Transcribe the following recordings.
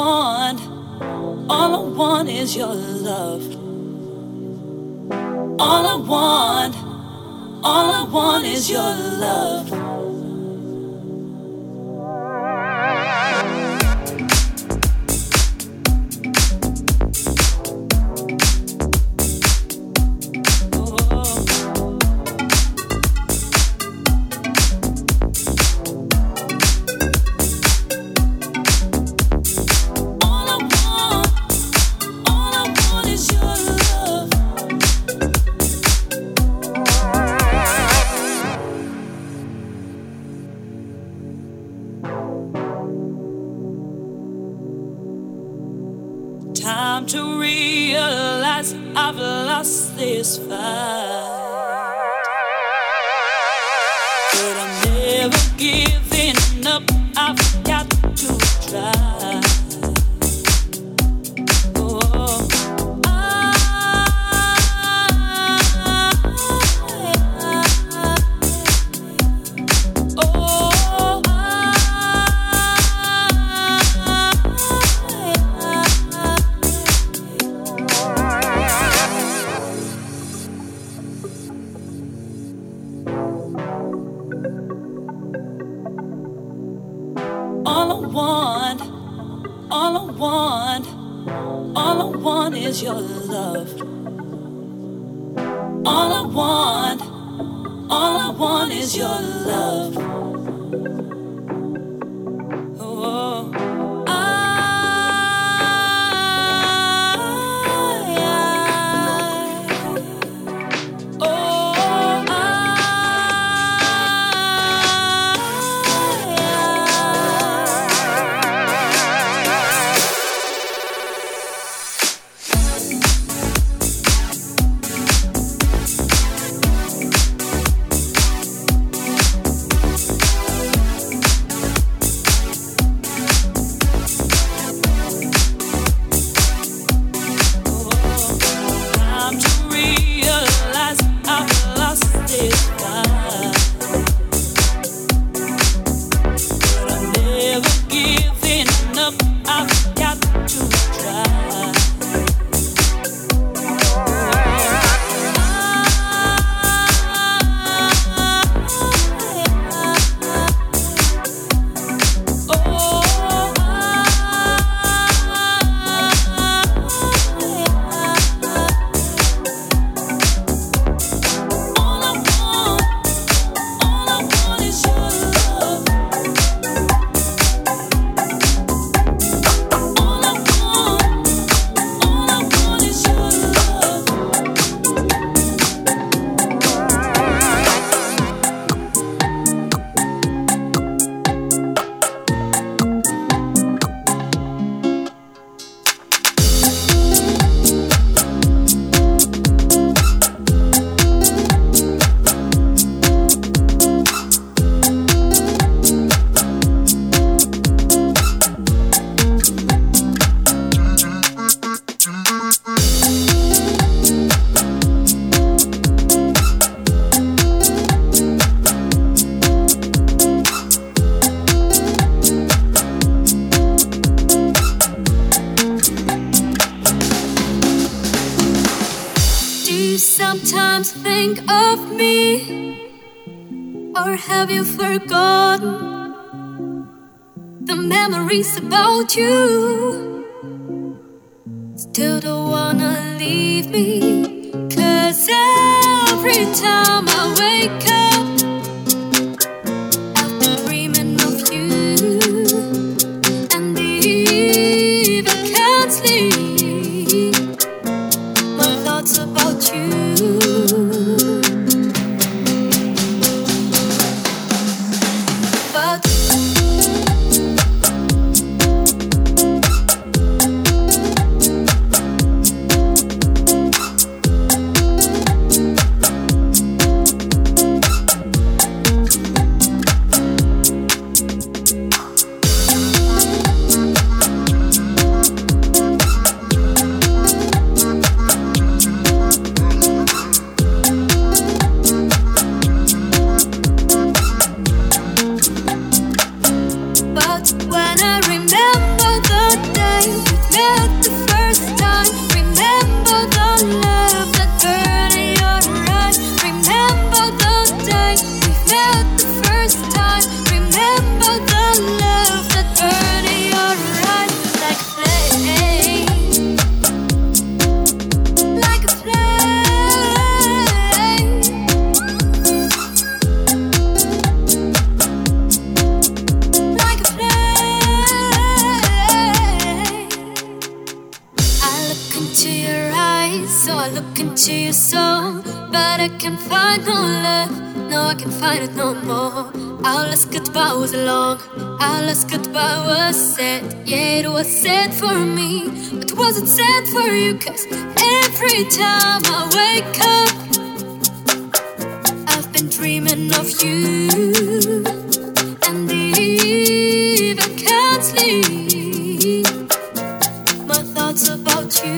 want, all I want is your love. All I want is your love. I look into your soul, but I can't find no love. No, I can't find it no more. Our last goodbye was long, our last goodbye was sad. Yeah, it was sad for me, but was it sad for you? 'Cause every time I wake up, I've been dreaming of you. And if I can't sleep, my thoughts about you.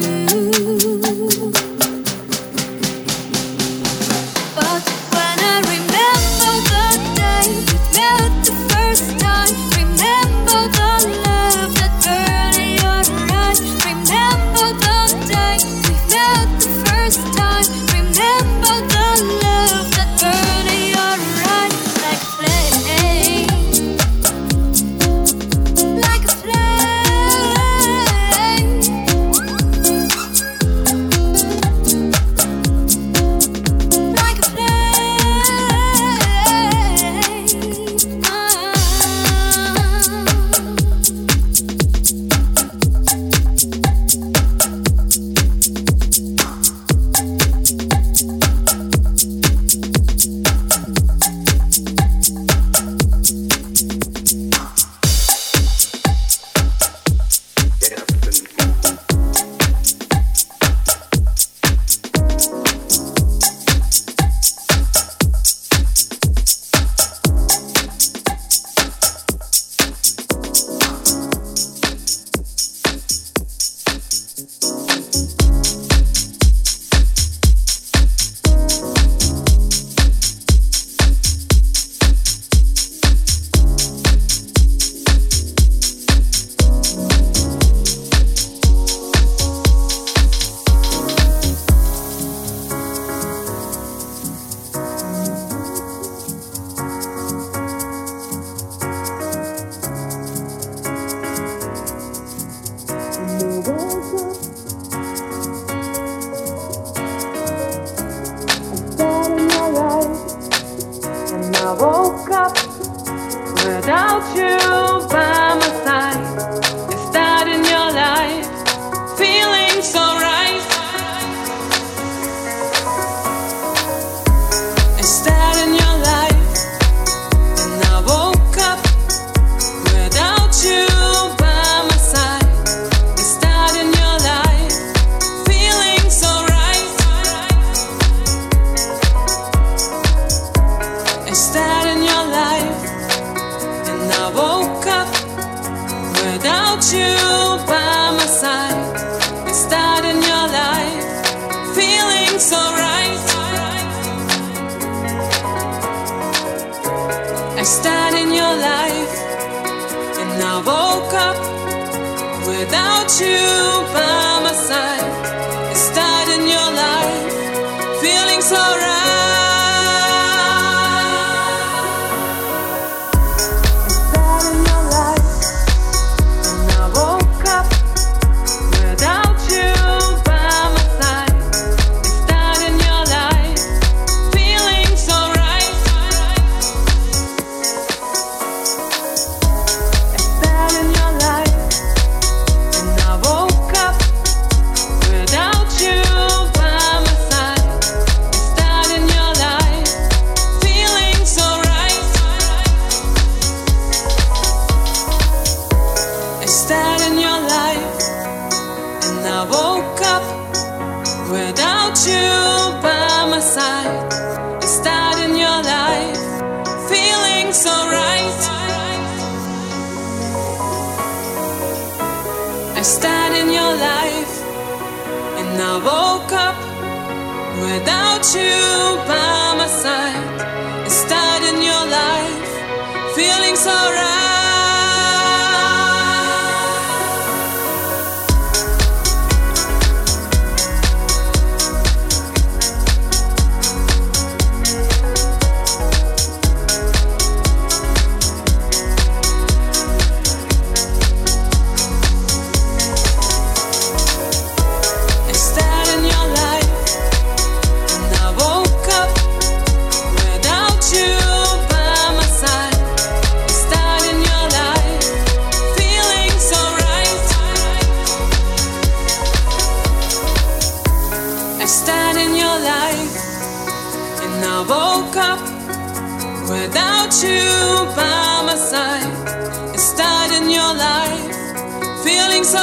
Starting Without you by my side, it's starting your life, feeling so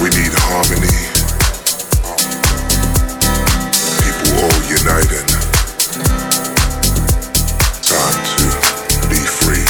We need harmony. People all united. Time to be free.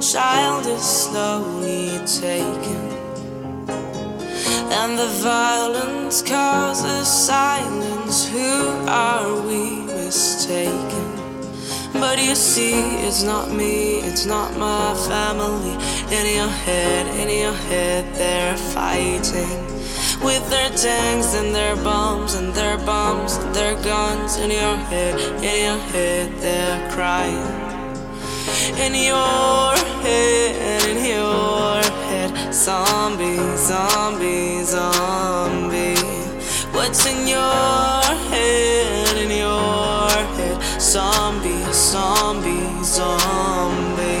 child is slowly taken, and the violence causes silence. Who are we mistaken? But you see, it's not me, it's not my family. In your head, they're fighting with their tanks and their bombs and their bombs and their guns. In your head, they're crying. In your head, zombie, zombie, zombie. What's in your head, zombie, zombie, zombie.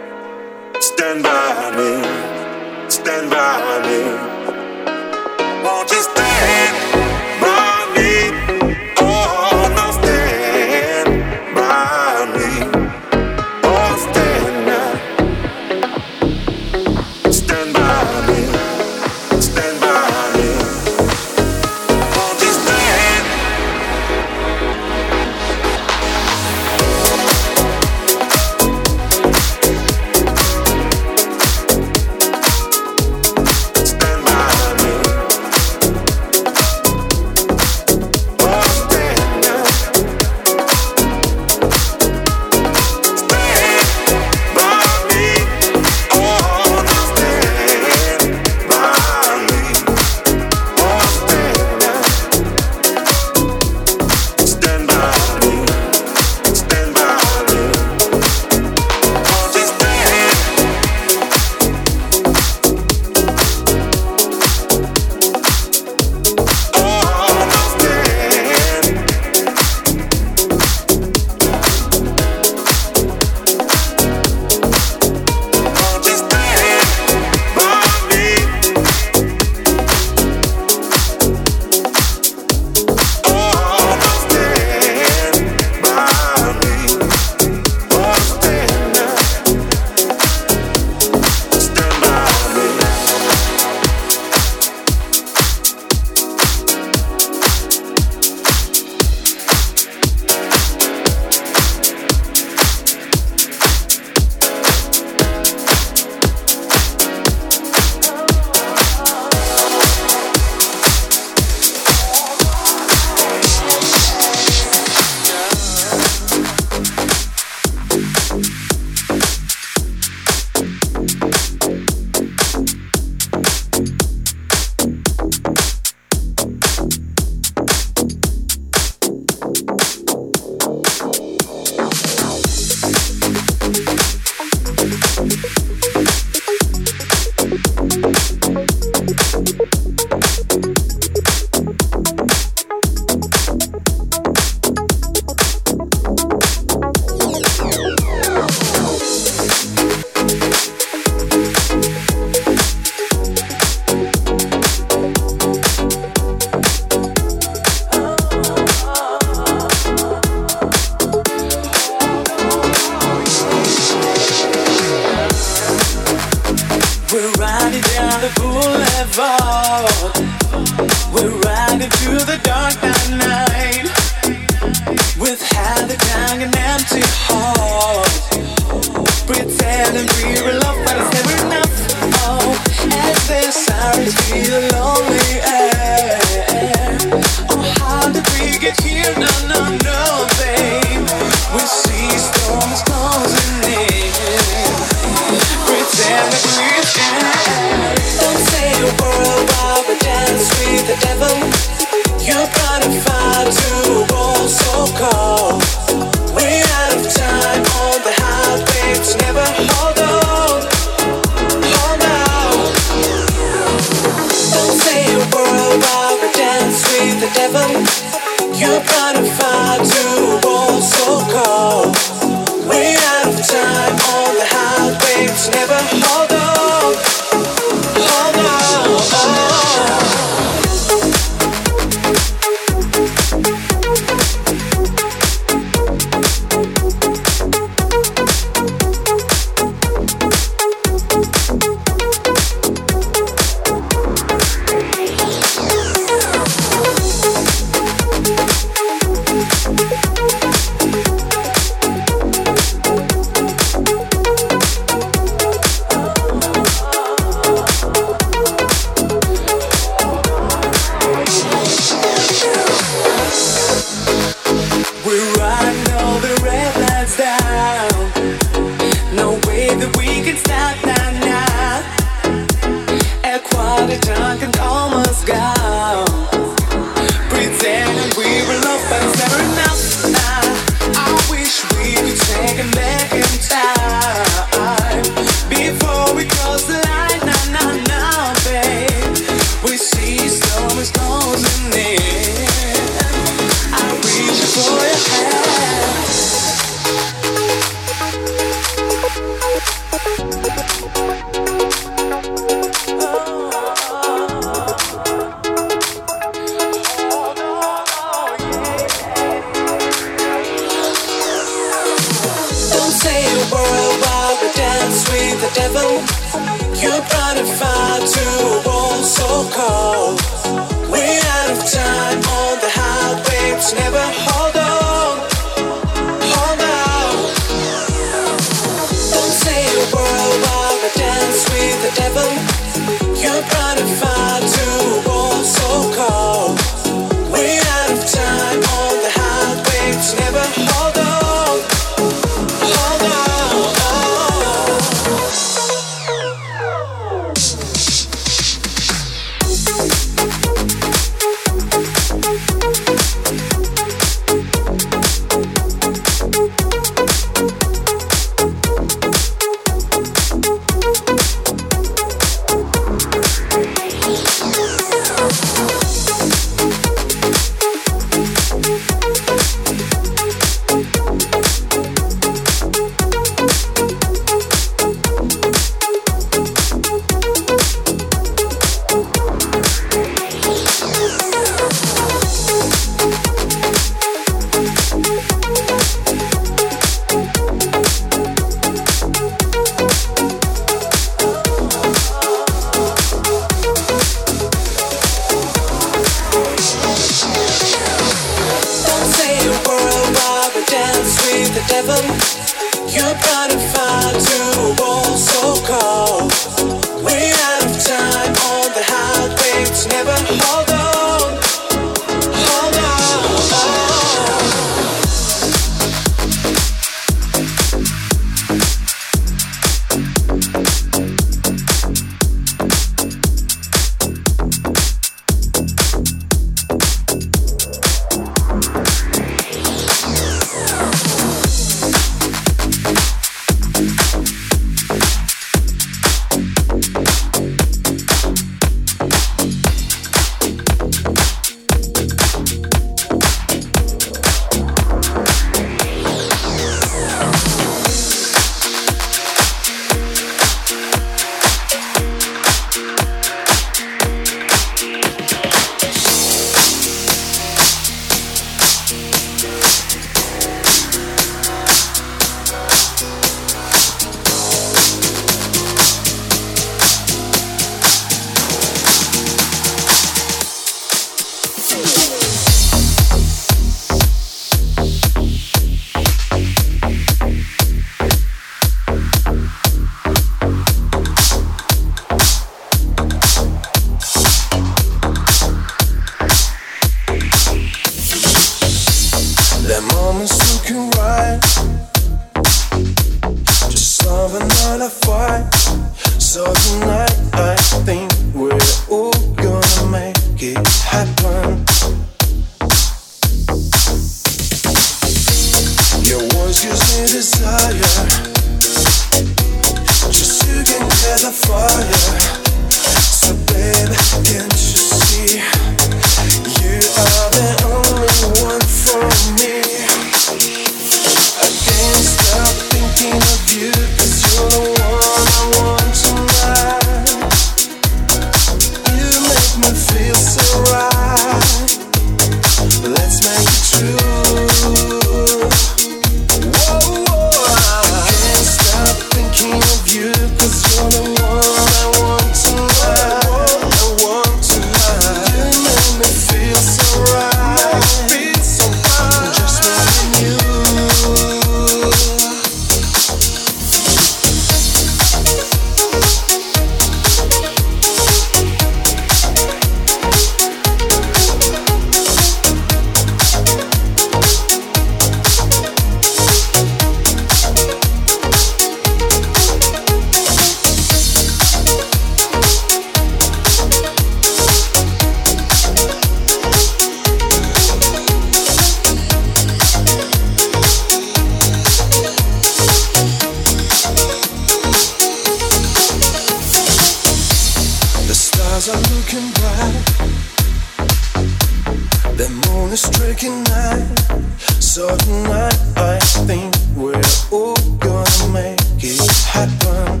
The moon is striking night, so tonight I think we're all gonna make it happen.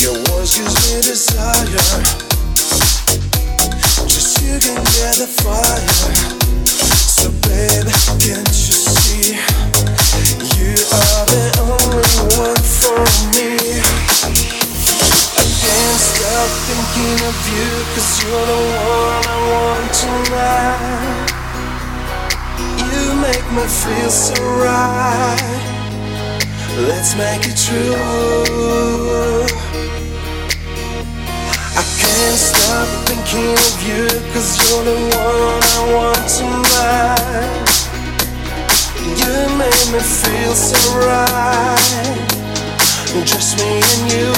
Your words gives me desire, just you can get the fire. So baby, can't you see, you are the only one for me. Stop thinking of you, 'cause you're the one I want tonight. You make me feel so right. Let's make it true. I can't stop thinking of you, 'cause you're the one I want tonight. You make me feel so right. Just me and you.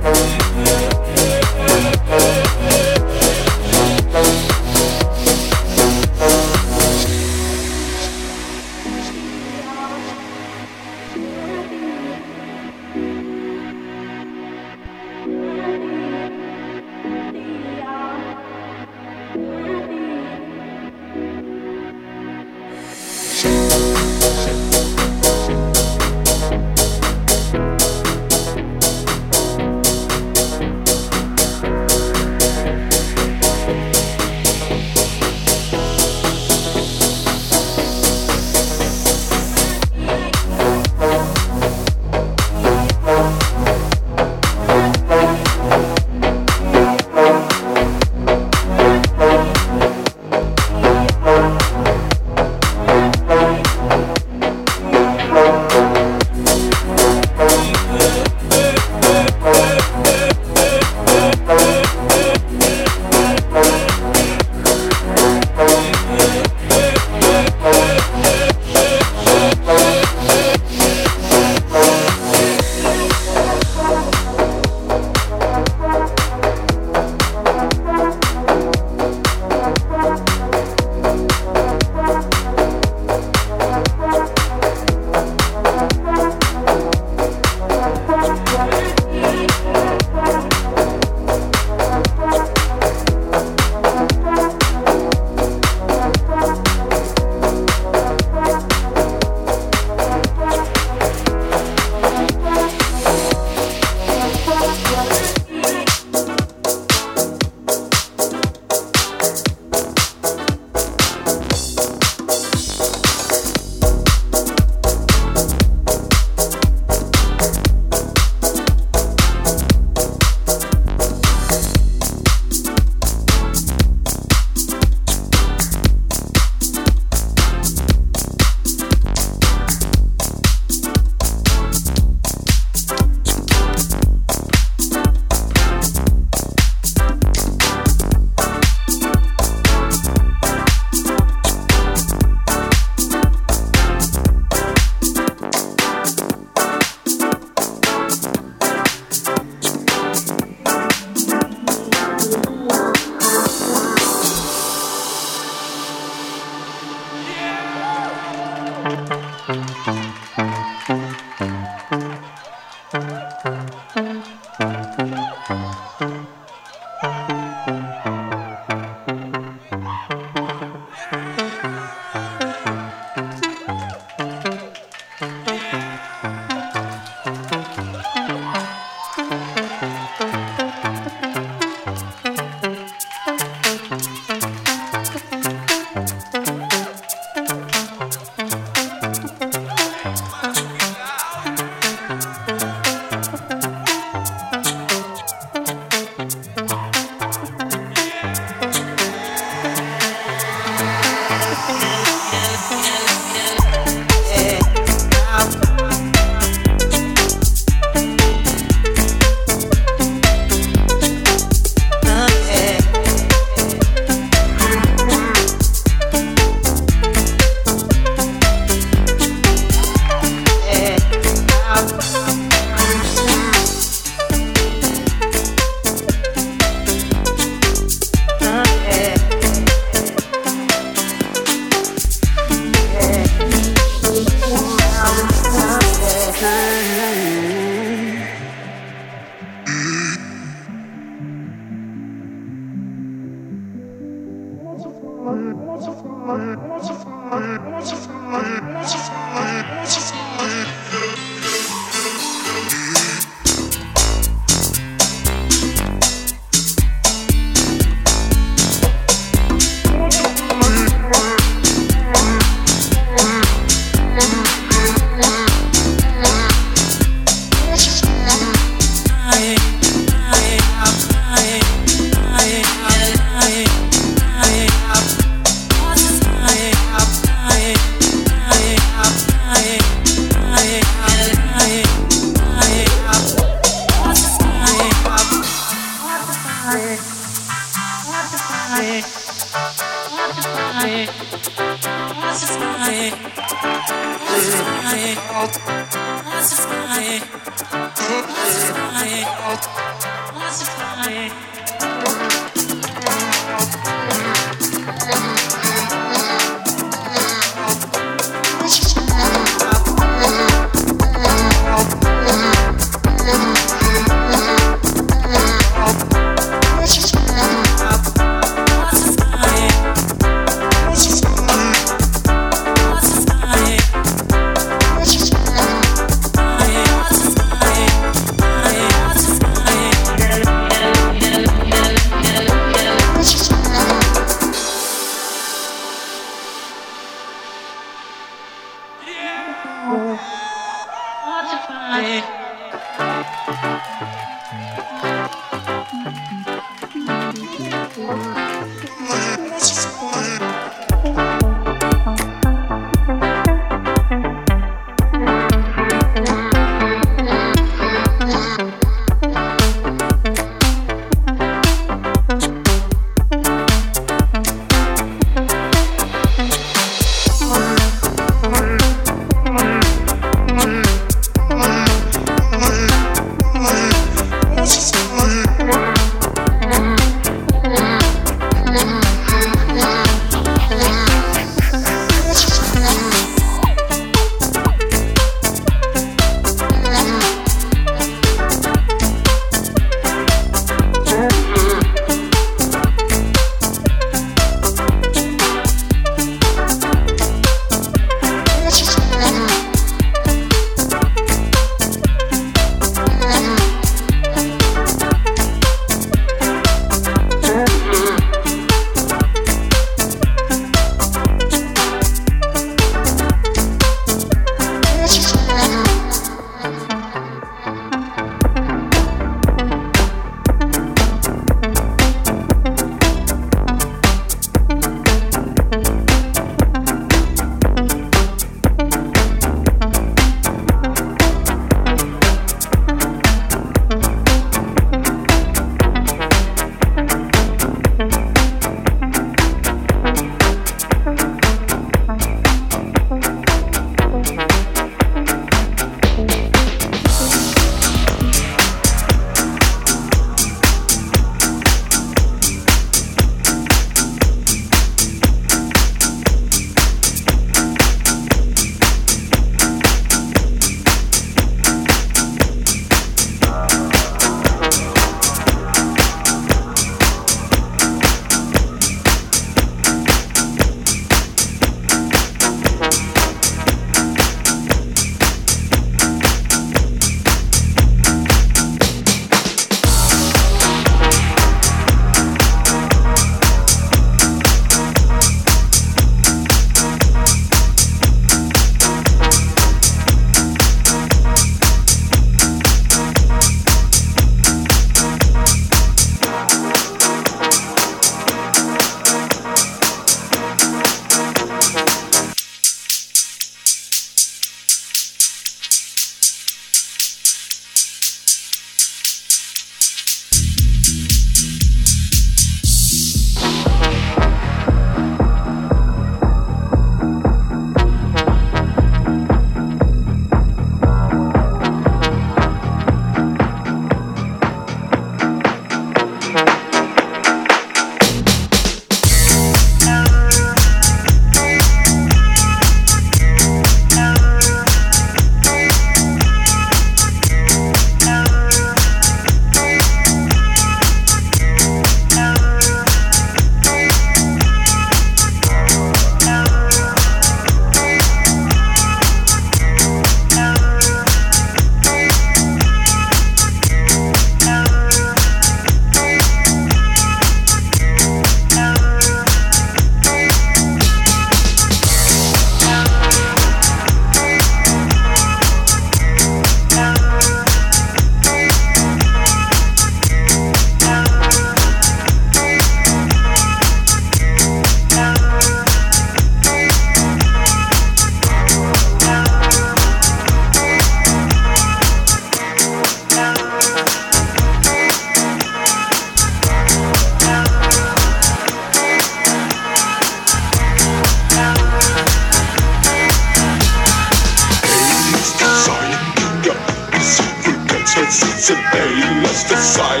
It's an alien's design.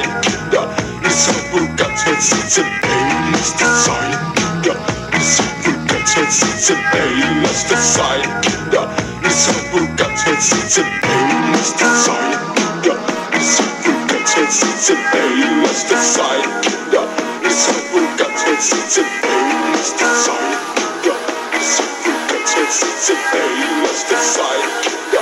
It's a forgotten. It's an alien's design. It's a forgotten. It's an alien's design. It's a forgotten. It's an alien's design. It's a forgotten. It's an alien's design. It's a forgotten. It's an alien's design. It's a forgotten. It's an alien's design. Sir.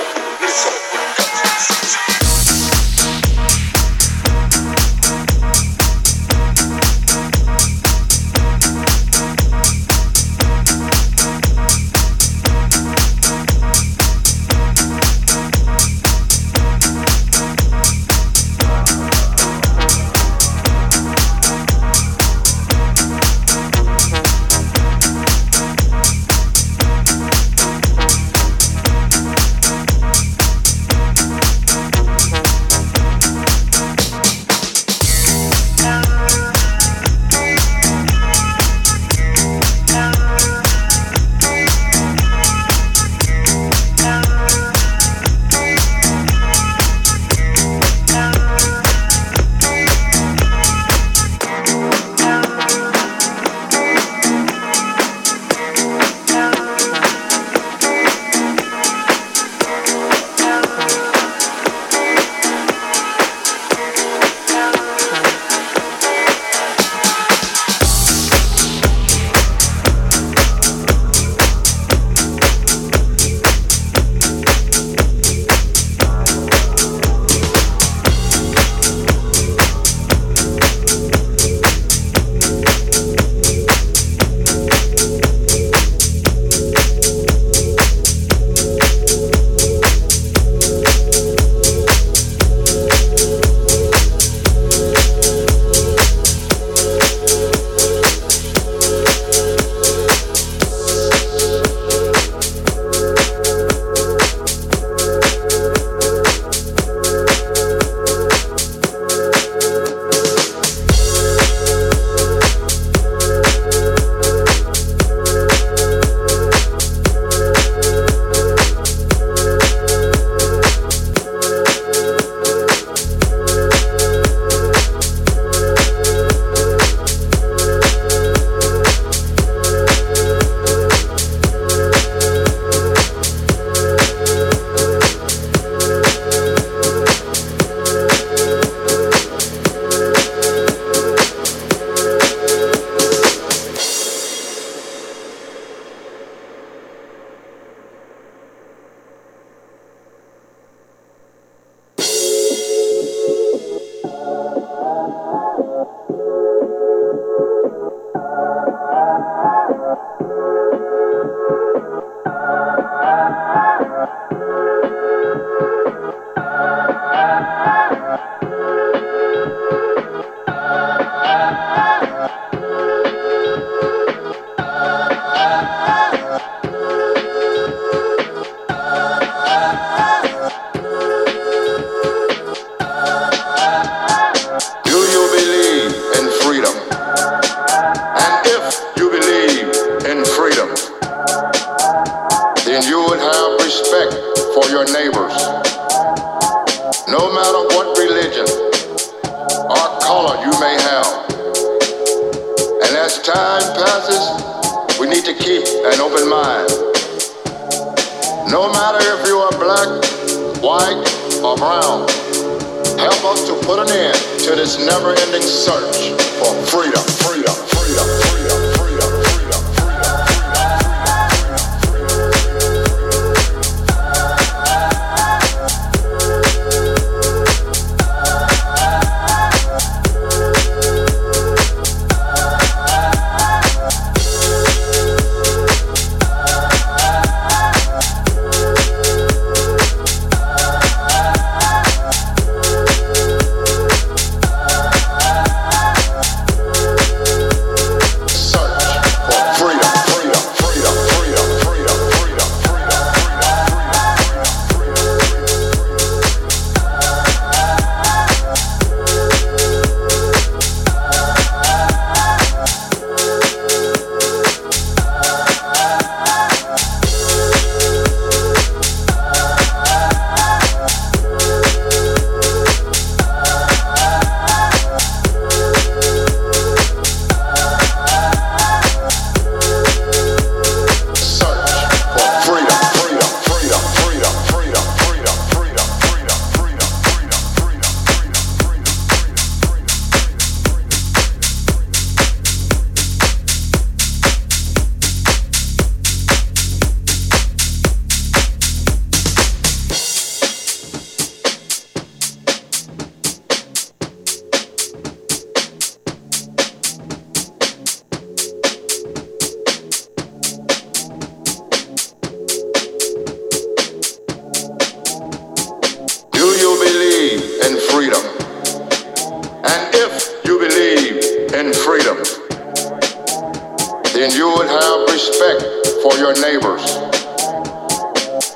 and you would have respect for your neighbors.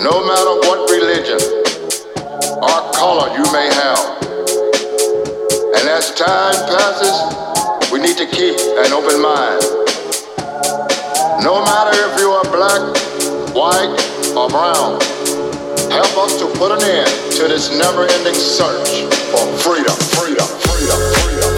No matter what religion or color you may have. And as time passes, we need to keep an open mind. No matter if you are black, white, or brown, help us to put an end to this never-ending search for freedom, freedom, freedom, freedom.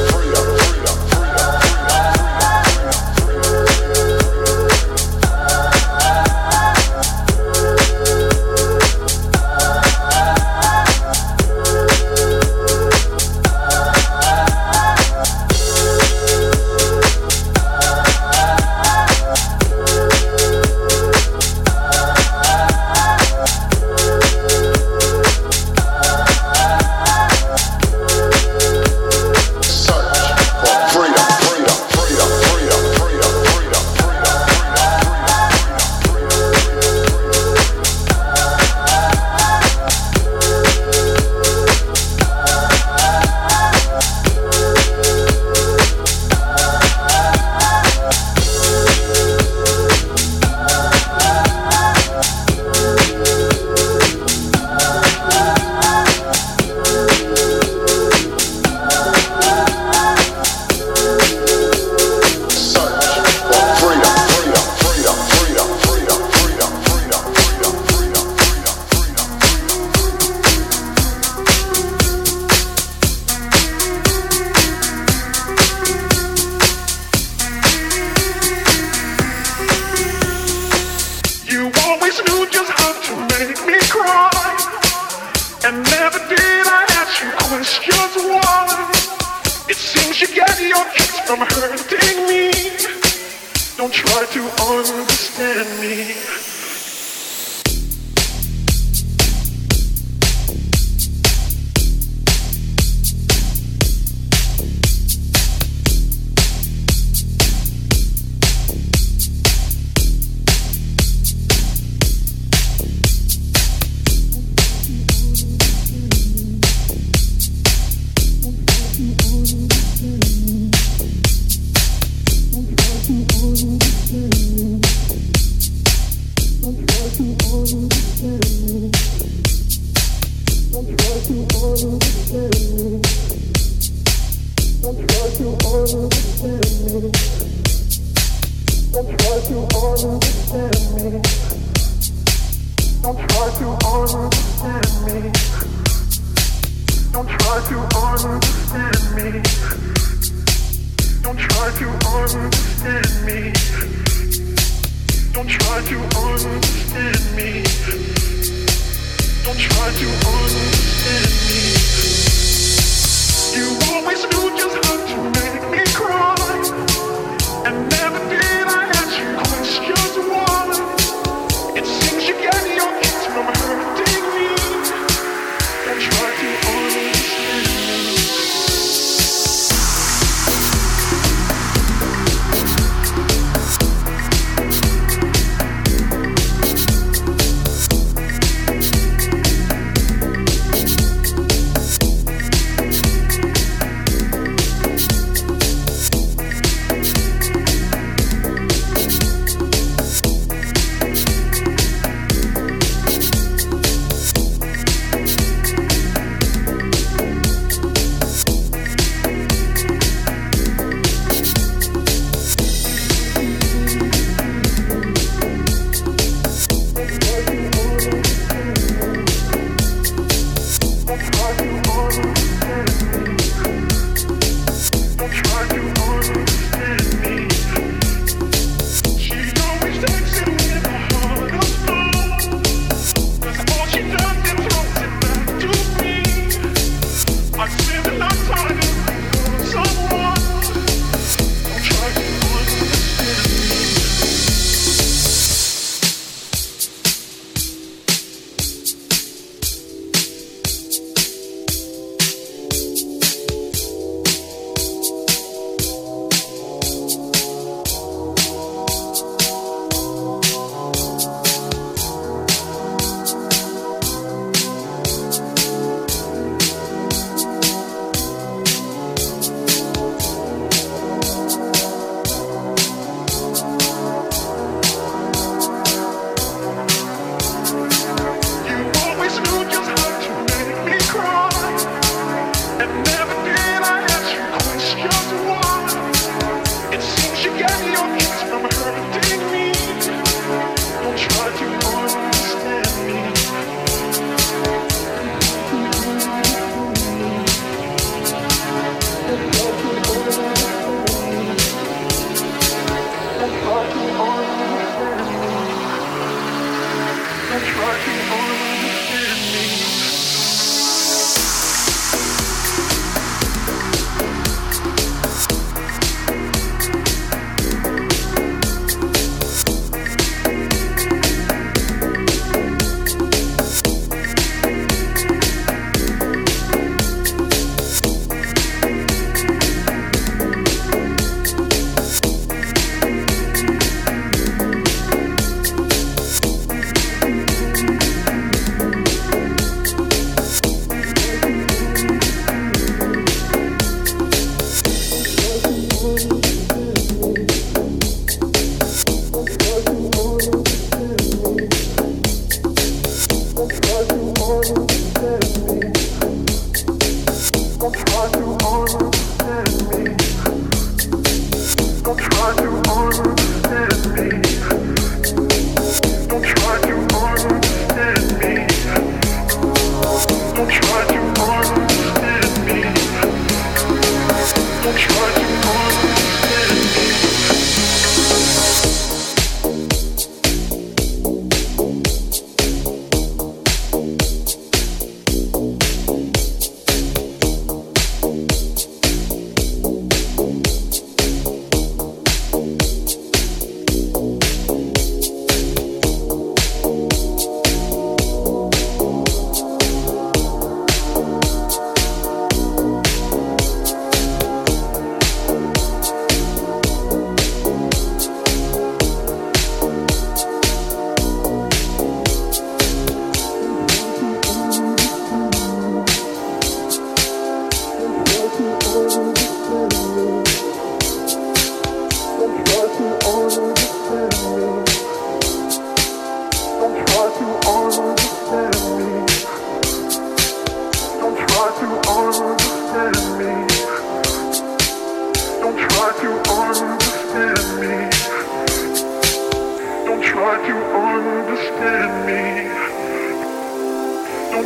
Don't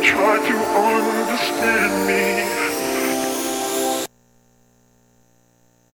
try to understand me.